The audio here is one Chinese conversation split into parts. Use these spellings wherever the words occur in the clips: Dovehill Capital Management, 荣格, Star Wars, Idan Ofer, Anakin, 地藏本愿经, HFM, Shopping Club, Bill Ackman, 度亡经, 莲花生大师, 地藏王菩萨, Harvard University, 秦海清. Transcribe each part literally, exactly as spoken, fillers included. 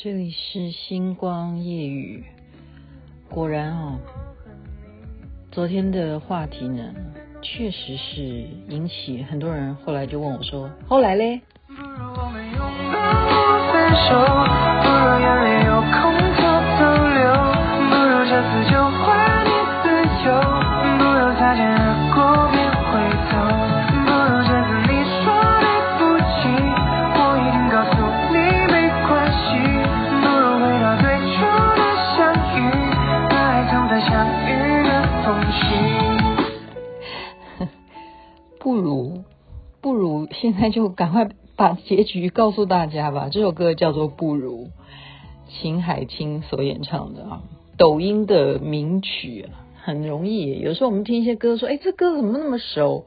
这里是星光夜雨。果然哦，昨天的话题呢，确实是引起很多人后来就问我说，后来嘞？不如不如现在就赶快把结局告诉大家吧。这首歌叫做不如，秦海清所演唱的啊，抖音的名曲啊，很容易。有时候我们听一些歌说，哎，这歌怎么那么熟？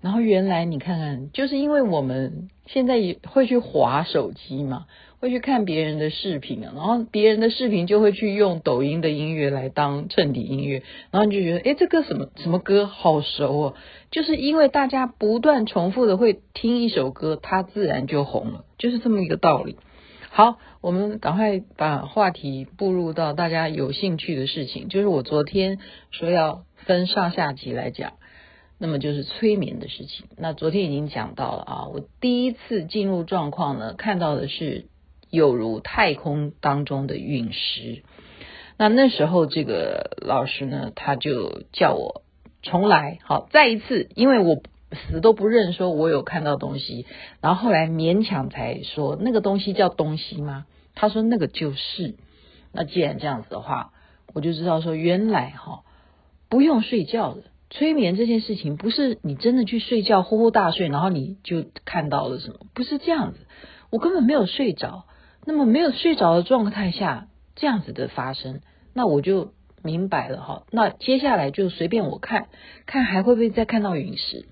然后原来你看看，就是因为我们现在也会去滑手机嘛，会去看别人的视频啊，然后别人的视频就会去用抖音的音乐来当衬底音乐，然后你就觉得，哎，这歌什么什么歌好熟哦，就是因为大家不断重复的会听一首歌，它自然就红了，就是这么一个道理。好，我们赶快把话题步入到大家有兴趣的事情，就是我昨天说要分上下集来讲，那么就是催眠的事情。那昨天已经讲到了啊，我第一次进入状况呢，看到的是有如太空当中的陨石。那那时候这个老师呢，他就叫我重来，好，再一次，因为我死都不认说我有看到东西，然后后来勉强才说那个东西叫东西吗？他说那个就是。那既然这样子的话，我就知道说原来哈、哦、不用睡觉的。催眠这件事情不是你真的去睡觉呼呼大睡，然后你就看到了什么，不是这样子。我根本没有睡着，那么没有睡着的状态下这样子的发生，那我就明白了哈。那接下来就随便我看看还会不会再看到陨石。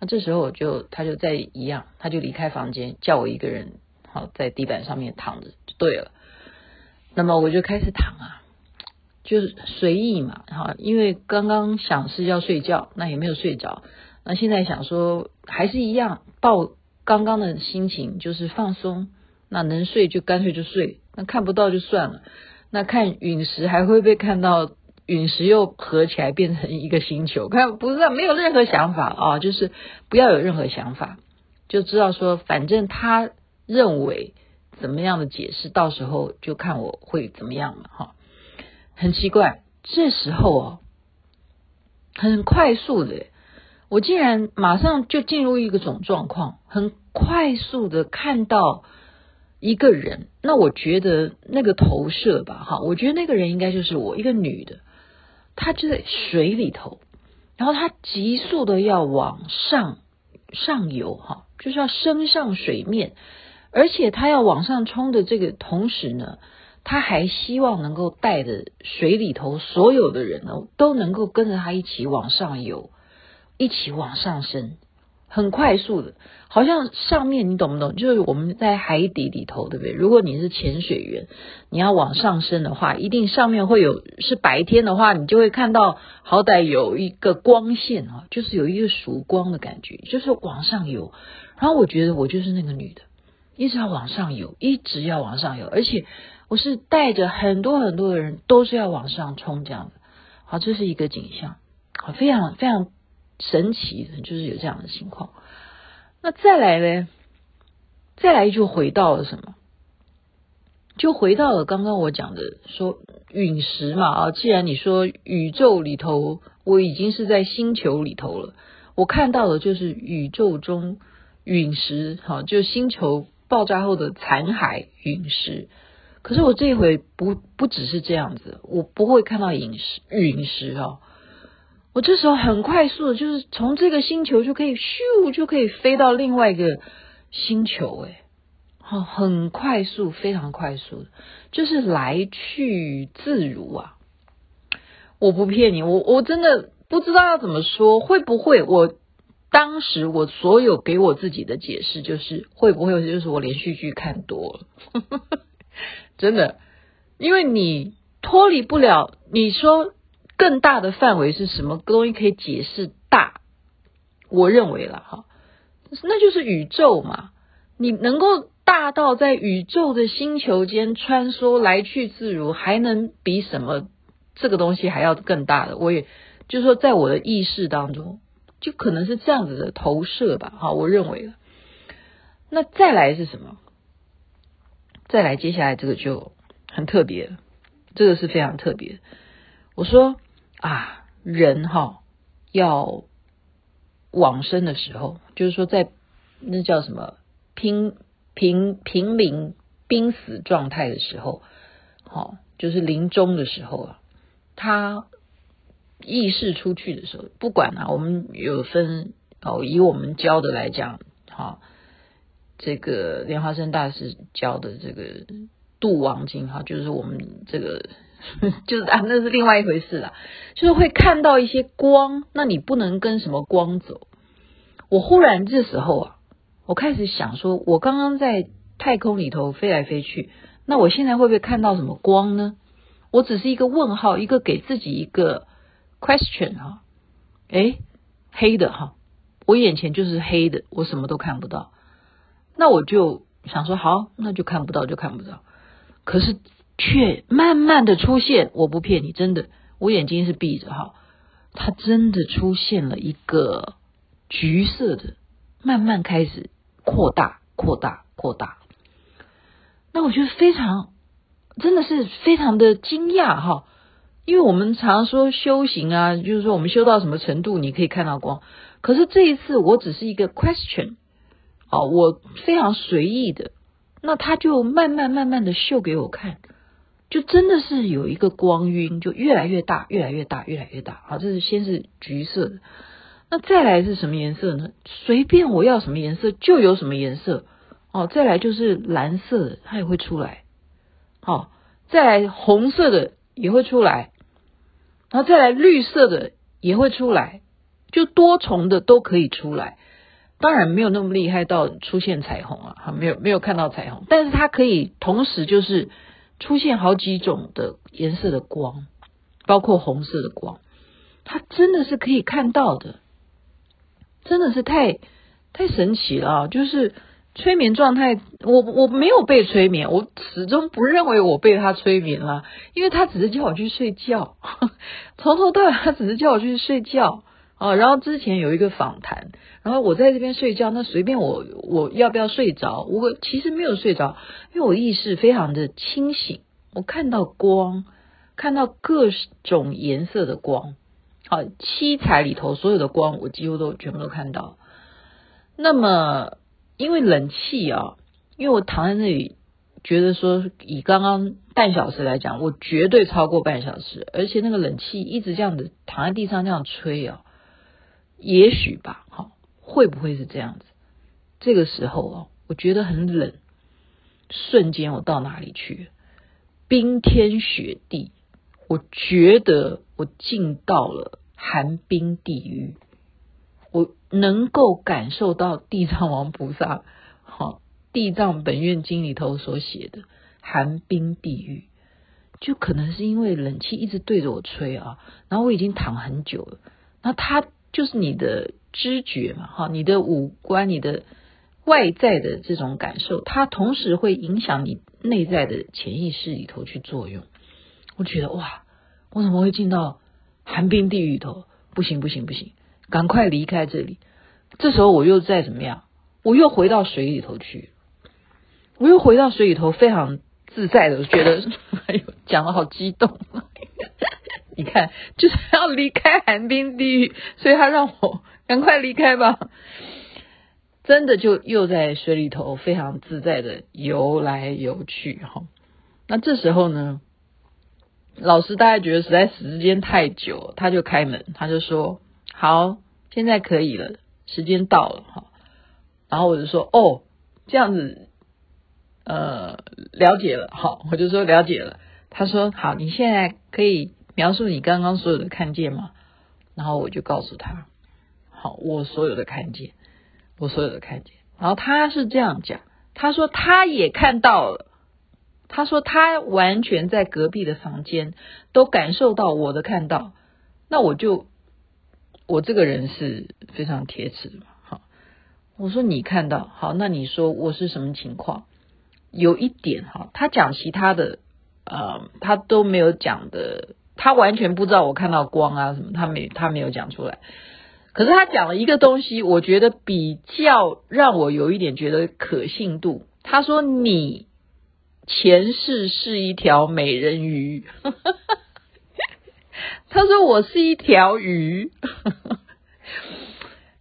那这时候我就他就再一样，他就离开房间，叫我一个人好在地板上面躺着就对了。那么我就开始躺啊。就是随意嘛，哈，因为刚刚想是要睡觉，那也没有睡着，那现在想说还是一样，抱刚刚的心情就是放松，那能睡就干脆就睡，那看不到就算了，那看陨石还会被看到，陨石又合起来变成一个星球，看不是、啊、没有任何想法啊，就是不要有任何想法，就知道说反正他认为怎么样的解释，到时候就看我会怎么样嘛，哈。很奇怪，这时候哦，很快速的，我竟然马上就进入一个种状况，很快速的看到一个人。那我觉得那个投射吧，哈，我觉得那个人应该就是我，一个女的，她就在水里头，然后她急速的要往上上游，哈，就是要升上水面，而且她要往上冲的这个同时呢。他还希望能够带着水里头所有的人哦，都能够跟着他一起往上游，一起往上升，很快速的，好像上面你懂不懂？就是我们在海底里头，对不对？如果你是潜水员，你要往上升的话，一定上面会有，是白天的话，你就会看到好歹有一个光线啊，就是有一个曙光的感觉，就是往上游。然后我觉得我就是那个女的，一直要往上游，一直要往上游，而且。我是带着很多很多的人都是要往上冲这样的，好，这是一个景象，好，非常非常神奇的，就是有这样的情况。那再来呢？再来就回到了什么？就回到了刚刚我讲的说陨石嘛啊，既然你说宇宙里头，我已经是在星球里头了，我看到的就是宇宙中陨石，好，就星球爆炸后的残骸陨石。可是我这一回不不只是这样子，我不会看到陨石陨石哦。我这时候很快速的，就是从这个星球就可以咻就可以飞到另外一个星球，哎，好，很快速，非常快速的，就是来去自如啊。我不骗你，我我真的不知道要怎么说，会不会我当时我所有给我自己的解释就是会不会就是我连续剧看多了。真的，因为你脱离不了，你说更大的范围是什么东西可以解释大？我认为啦，哈，那就是宇宙嘛。你能够大到在宇宙的星球间穿梭来去自如，还能比什么这个东西还要更大的？我也就是说，在我的意识当中，就可能是这样子的投射吧。好，我认为了。那再来是什么？再来，接下来这个就很特别了，这个是非常特别的。我说啊，人哈要往生的时候，就是说在那叫什么拼平平临濒死状态的时候，好、哦，就是临终的时候啊，他意识出去的时候，不管啊，我们有分哦，以我们教的来讲，好、哦。这个莲花生大师教的这个度亡经哈，就是我们这个就是啊，那是另外一回事啦。就是会看到一些光，那你不能跟什么光走。我忽然这时候啊，我开始想说，我刚刚在太空里头飞来飞去，那我现在会不会看到什么光呢？我只是一个问号，一个给自己一个 question 哈。哎，黑的哈，我眼前就是黑的，我什么都看不到。那我就想说好，那就看不到就看不到，可是却慢慢的出现，我不骗你，真的，我眼睛是闭着哈，它真的出现了一个橘色的，慢慢开始扩大扩大扩大。那我觉得非常，真的是非常的惊讶哈，因为我们常说修行啊，就是说我们修到什么程度你可以看到光，可是这一次我只是一个 question。哦，我非常随意的，那他就慢慢慢慢的秀给我看，就真的是有一个光晕，就越来越大，越来越大，越来越大。好，这是先是橘色的，那再来是什么颜色呢？随便我要什么颜色就有什么颜色。哦，再来就是蓝色的，它也会出来。哦，再来红色的也会出来，然后再来绿色的也会出来，就多重的都可以出来。当然没有那么厉害到出现彩虹啊，没有没有看到彩虹，但是它可以同时就是出现好几种的颜色的光，包括红色的光，它真的是可以看到的，真的是太太神奇了、啊。就是催眠状态，我我没有被催眠，我始终不认为我被他催眠了、啊，因为他只是叫我去睡觉，呵呵从头到尾他只是叫我去睡觉。哦，然后之前有一个访谈，然后我在这边睡觉，那随便我我要不要睡着？我其实没有睡着，因为我意识非常的清醒，我看到光，看到各种颜色的光，好、哦，七彩里头所有的光，我几乎都全部都看到。那么因为冷气啊，因为我躺在那里，觉得说以刚刚半小时来讲，我绝对超过半小时，而且那个冷气一直这样子躺在地上这样吹啊。也许吧，好，会不会是这样子？这个时候哦，我觉得很冷，瞬间我到哪里去？冰天雪地，我觉得我进到了寒冰地狱，我能够感受到地藏王菩萨，好，地藏本愿经里头所写的寒冰地狱，就可能是因为冷气一直对着我吹啊，然后我已经躺很久了，然后它。就是你的知觉嘛，哈，你的五官，你的外在的这种感受，它同时会影响你内在的潜意识里头去作用。我觉得哇，我怎么会进到寒冰地狱里头？不行不行不行，赶快离开这里！这时候我又再怎么样，我又回到水里头去，我又回到水里头，非常自在的，我觉得，哎呦，讲得好激动。你看，就是要离开寒冰地狱，所以他让我赶快离开吧。真的就又在水里头非常自在的游来游去哈。那这时候呢，老师大概觉得实在时间太久，他就开门，他就说：“好，现在可以了，时间到了哈。”然后我就说：“哦，这样子，呃，了解了。”好，我就说了解了。他说：“好，你现在可以。”描述你刚刚所有的看见吗？然后我就告诉他，好，我所有的看见，我所有的看见。然后他是这样讲，他说他也看到了，他说他完全在隔壁的房间都感受到我的看到。那我就，我这个人是非常铁齿嘛，好，我说你看到，好，那你说我是什么情况？有一点哈，他讲其他的呃，他都没有讲的，他完全不知道我看到光啊什么，他没他没有讲出来。可是他讲了一个东西，我觉得比较让我有一点觉得可信度。他说你前世是一条美人鱼，他说我是一条鱼。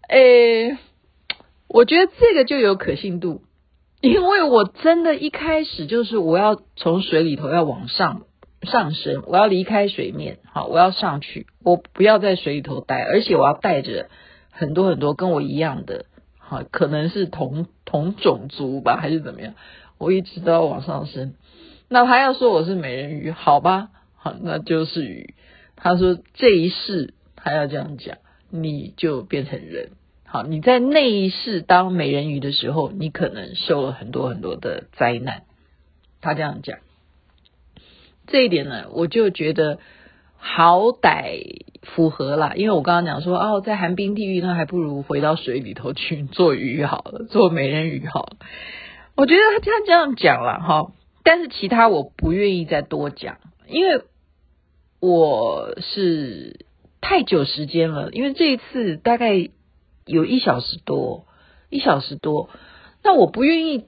诶，我觉得这个就有可信度，因为我真的一开始就是我要从水里头要往上上升，我要离开水面，好，我要上去，我不要在水里头待，而且我要带着很多很多跟我一样的，好，可能是同同种族吧，还是怎么样，我一直都要往上升。那他要说我是美人鱼，好吧，好，那就是鱼。他说这一世他要这样讲，你就变成人。好，你在那一世当美人鱼的时候，你可能受了很多很多的灾难。他这样讲。这一点呢，我就觉得好歹符合啦，因为我刚刚讲说，哦，在寒冰地狱呢，还不如回到水里头去做鱼好了，做美人鱼好了。我觉得他这样讲啦，哈，但是其他我不愿意再多讲，因为我是太久时间了，因为这一次大概有一小时多，一小时多，那我不愿意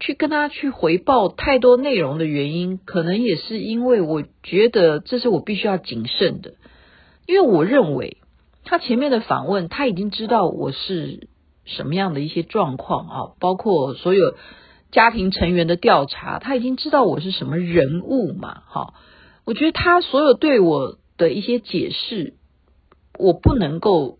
去跟他去回报太多内容的原因，可能也是因为我觉得这是我必须要谨慎的，因为我认为他前面的访问他已经知道我是什么样的一些状况啊，包括所有家庭成员的调查，他已经知道我是什么人物嘛，哈，我觉得他所有对我的一些解释，我不能够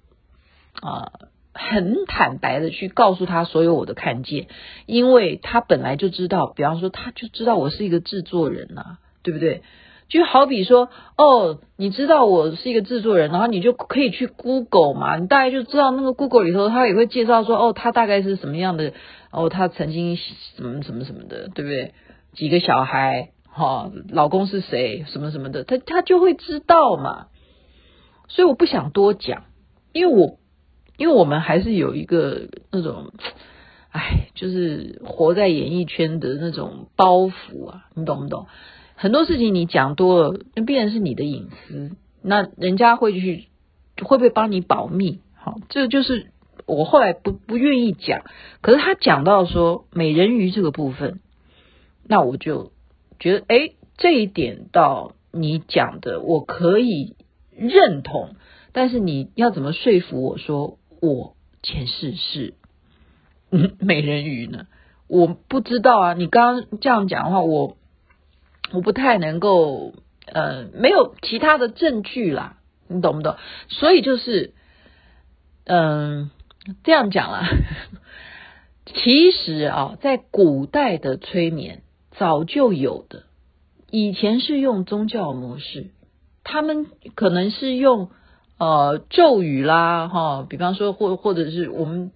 啊、呃、很坦白的去告诉他所有我的看见，因为他本来就知道，比方说他就知道我是一个制作人啊，对不对？就好比说，哦，你知道我是一个制作人，然后你就可以去 Google 嘛，你大概就知道那个 Google 里头，他也会介绍说，哦，他大概是什么样的，哦，他曾经什么什么什么的，对不对？几个小孩，哈、哦，老公是谁，什么什么的，他他就会知道嘛。所以我不想多讲，因为我因为我们还是有一个那种，哎，就是活在演艺圈的那种包袱啊，你懂不懂？很多事情你讲多了，那必然是你的隐私，那人家会去会不会帮你保密？好，这就是我后来不不愿意讲。可是他讲到说美人鱼这个部分，那我就觉得，哎，这一点到你讲的我可以认同，但是你要怎么说服我说我前世是、嗯、美人鱼呢？我不知道啊。你刚刚这样讲的话，我。我不太能够，呃，没有其他的证据啦，你懂不懂？所以就是，嗯、呃，这样讲啦。其实啊，在古代的催眠早就有的，以前是用宗教模式，他们可能是用呃咒语啦，哈、哦，比方说或或者是我们。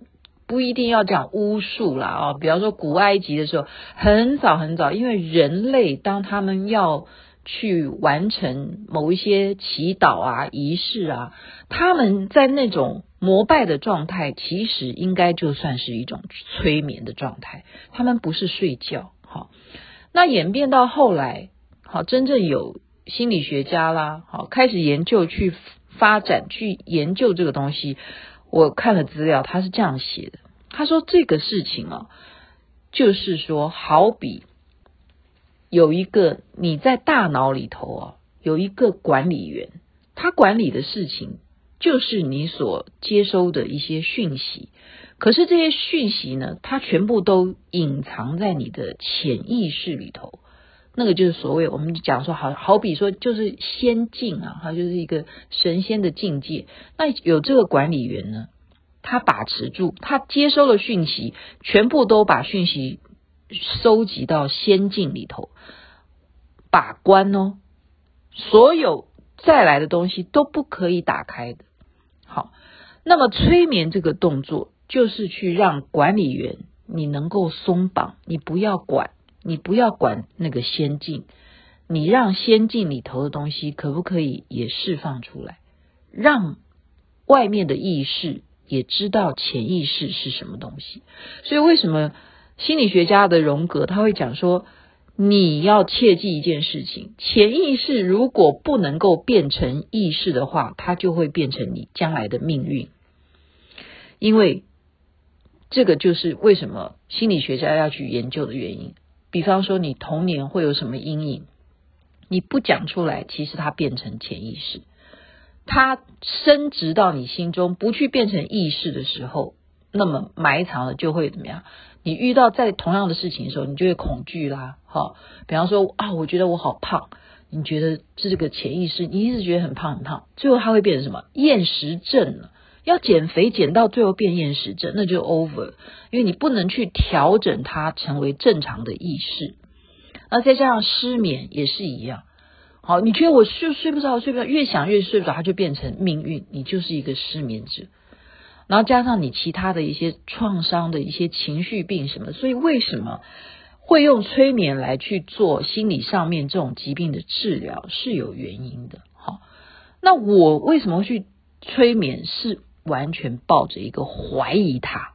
不一定要讲巫术啦，啊、哦，比方说古埃及的时候，很早很早，因为人类当他们要去完成某一些祈祷啊、仪式啊，他们在那种膜拜的状态，其实应该就算是一种催眠的状态，他们不是睡觉，好，那演变到后来，好，真正有心理学家啦，好，开始研究去发展去研究这个东西。我看了资料，他是这样写的，他说这个事情啊，就是说好比有一个你在大脑里头啊，有一个管理员，他管理的事情就是你所接收的一些讯息，可是这些讯息呢，它全部都隐藏在你的潜意识里头，那个就是所谓我们讲说好好比说就是仙境啊，它就是一个神仙的境界。那有这个管理员呢，他把持住，他接收了讯息，全部都把讯息收集到仙境里头，把关哦，所有再来的东西都不可以打开的。好，那么催眠这个动作就是去让管理员你能够松绑，你不要管。你不要管那个仙境，你让仙境里头的东西可不可以也释放出来，让外面的意识也知道潜意识是什么东西。所以为什么心理学家的荣格，他会讲说，你要切记一件事情，潜意识如果不能够变成意识的话，它就会变成你将来的命运。因为这个就是为什么心理学家要去研究的原因。比方说你童年会有什么阴影，你不讲出来，其实它变成潜意识，它升值到你心中，不去变成意识的时候，那么埋藏的就会怎么样？你遇到在同样的事情的时候，你就会恐惧啦。好、哦，比方说啊，我觉得我好胖，你觉得这个潜意识，你一直觉得很胖很胖，最后它会变成什么？厌食症了。要减肥减到最后变厌食症，那就 over， 因为你不能去调整它成为正常的意识。而再加上失眠也是一样。好，你觉得我就睡不着，睡不着，越想越睡不着，它就变成命运，你就是一个失眠者。然后加上你其他的一些创伤的一些情绪病什么，所以为什么会用催眠来去做心理上面这种疾病的治疗是有原因的。好，那我为什么去催眠，是完全抱着一个怀疑它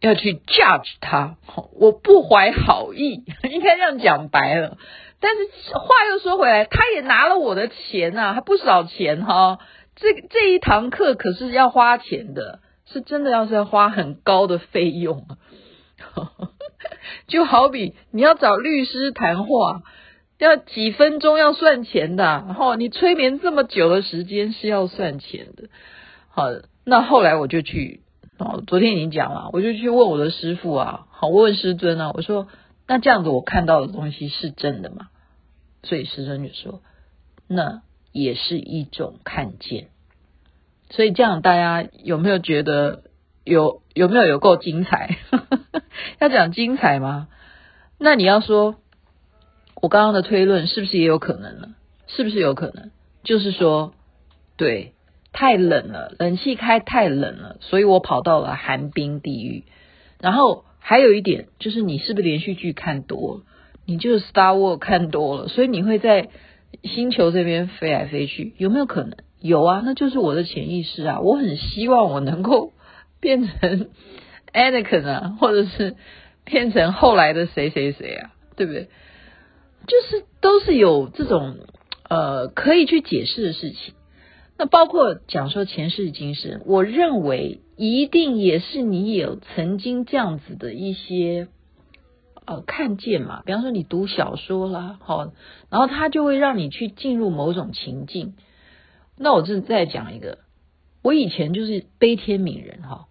要去 judge 它，我不怀好意，应该这样讲白了。但是话又说回来，他也拿了我的钱啊，他不少钱哈、哦。这这一堂课可是要花钱的，是真的要是要花很高的费用就好比你要找律师谈话，要几分钟要算钱的、啊、然后你催眠这么久的时间是要算钱的。好，那后来我就去、哦、昨天已经讲了，我就去问我的师父啊，好，我问师尊啊，我说那这样子我看到的东西是真的吗？所以师尊就说那也是一种看见。所以这样大家有没有觉得有有没有有够精彩要讲精彩吗？那你要说我刚刚的推论是不是也有可能呢？是不是有可能就是说，对，太冷了，冷气开太冷了，所以我跑到了寒冰地狱。然后还有一点就是你是不是连续剧看多了，你就是 Star Wars 看多了，所以你会在星球这边飞来飞去，有没有可能？有啊，那就是我的潜意识啊，我很希望我能够变成 Anakin 啊，或者是变成后来的谁谁谁啊，对不对？就是都是有这种呃可以去解释的事情。那包括讲说前世今生，我认为一定也是你有曾经这样子的一些呃，看见嘛，比方说你读小说啦，好，然后它就会让你去进入某种情境。那我正在讲一个，我以前就是悲天悯人哈。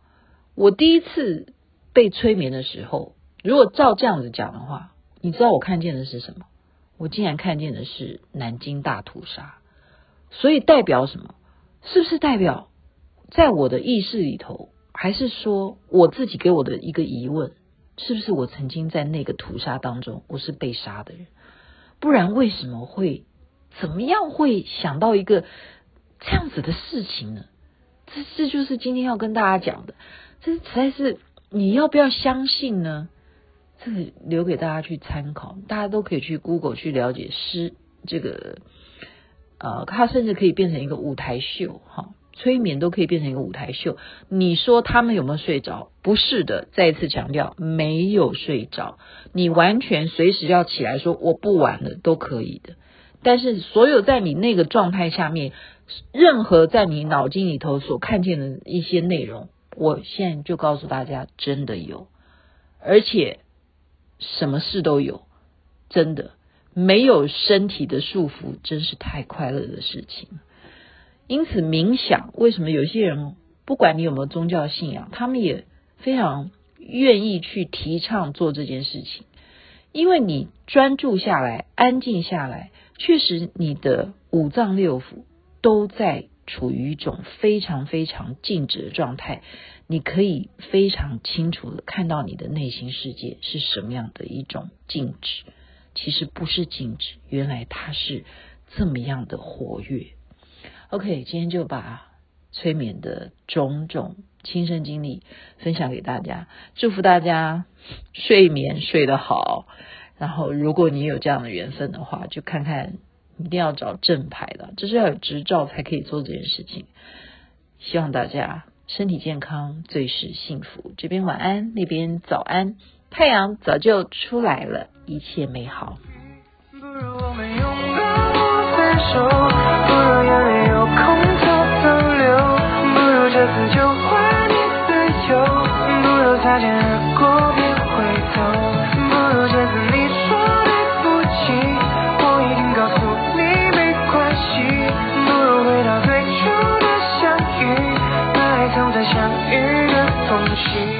我第一次被催眠的时候，如果照这样子讲的话，你知道我看见的是什么？我竟然看见的是南京大屠杀，所以代表什么？是不是代表在我的意识里头，还是说我自己给我的一个疑问？是不是我曾经在那个屠杀当中我是被杀的人？不然为什么会怎么样会想到一个这样子的事情呢？这这就是今天要跟大家讲的。这实在是你要不要相信呢？这个留给大家去参考，大家都可以去 Google 去了解师这个呃，它甚至可以变成一个舞台秀哈。催眠都可以变成一个舞台秀，你说他们有没有睡着？不是的，再一次强调，没有睡着，你完全随时要起来说我不玩了都可以的。但是所有在你那个状态下面，任何在你脑筋里头所看见的一些内容，我现在就告诉大家，真的有，而且什么事都有，真的没有身体的束缚，真是太快乐的事情了。因此冥想，为什么有些人不管你有没有宗教信仰，他们也非常愿意去提倡做这件事情，因为你专注下来，安静下来，确实你的五脏六腑都在处于一种非常非常静止的状态，你可以非常清楚的看到你的内心世界是什么样的一种静止，其实不是静止，原来它是这么样的活跃。OK， 今天就把催眠的种种亲身经历分享给大家，祝福大家睡眠睡得好。然后如果你有这样的缘分的话，就看看一定要找正牌的，这是要有执照才可以做这件事情。希望大家身体健康最是幸福。这边晚安，那边早安，太阳早就出来了，一切美好。不如我们拥抱或分手，不如眼泪有空就分流，不如这次就还你自由，不如擦肩而过别回头，不如这次你说对不起，我一定告诉你没关系，不如回到最初的相遇，那一层再相遇的缝隙。